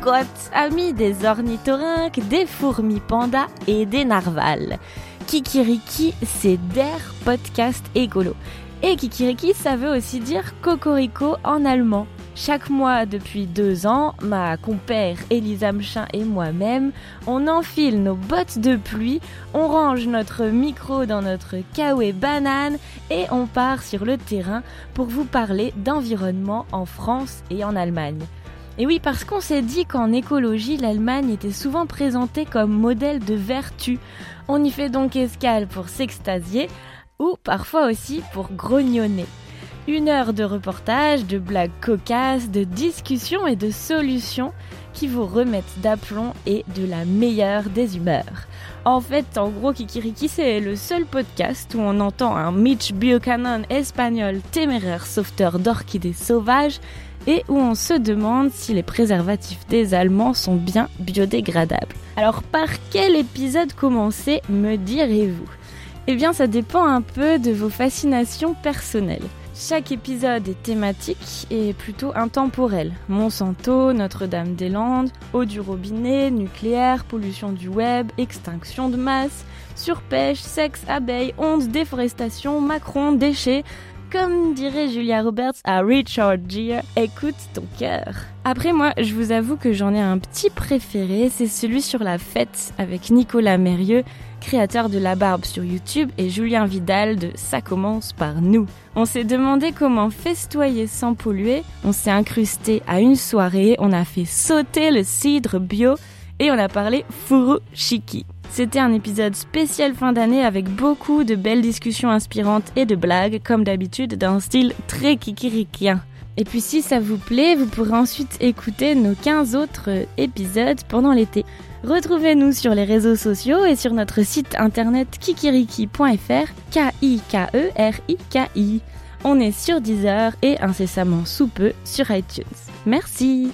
cocottes, ami des ornithorynques, des fourmis pandas et des narvals. Kikiriki, c'est Der Podcast Ecolo. Et Kikiriki, ça veut aussi dire cocorico en allemand. Chaque mois depuis 2 ans, ma compère Elisa Mchin et moi-même, on enfile nos bottes de pluie, on range notre micro dans notre kawaii banane et on part sur le terrain pour vous parler d'environnement en France et en Allemagne. Et oui, parce qu'on s'est dit qu'en écologie, l'Allemagne était souvent présentée comme modèle de vertu. On y fait donc escale pour s'extasier ou parfois aussi pour grognonner. 1 heure de reportages, de blagues cocasses, de discussions et de solutions qui vous remettent d'aplomb et de la meilleure des humeurs. En fait, en gros, Kikiriki, c'est le seul podcast où on entend un Mitch Biocannon espagnol téméraire sauveteur d'orchidées sauvages et où on se demande si les préservatifs des Allemands sont bien biodégradables. Alors, par quel épisode commencer, me direz-vous ? Eh bien, ça dépend un peu de vos fascinations personnelles. Chaque épisode est thématique et plutôt intemporel. Monsanto, Notre-Dame-des-Landes, eau du robinet, nucléaire, pollution du web, extinction de masse, surpêche, sexe, abeilles, ondes, déforestation, Macron, déchets... Comme dirait Julia Roberts à Richard G, écoute ton cœur. Après moi, je vous avoue que j'en ai un petit préféré, c'est celui sur la fête avec Nicolas Mérieux, créateur de La Barbe sur YouTube, et Julien Vidal de Ça commence par nous. On s'est demandé comment festoyer sans polluer, on s'est incrusté à une soirée, on a fait sauter le cidre bio et on a parlé furoshiki. C'était un épisode spécial fin d'année avec beaucoup de belles discussions inspirantes et de blagues, comme d'habitude, d'un style très kikirikien. Et puis si ça vous plaît, vous pourrez ensuite écouter nos 15 autres épisodes pendant l'été. Retrouvez-nous sur les réseaux sociaux et sur notre site internet kikiriki.fr, Kikeriki. On est sur Deezer et incessamment sous peu sur iTunes. Merci!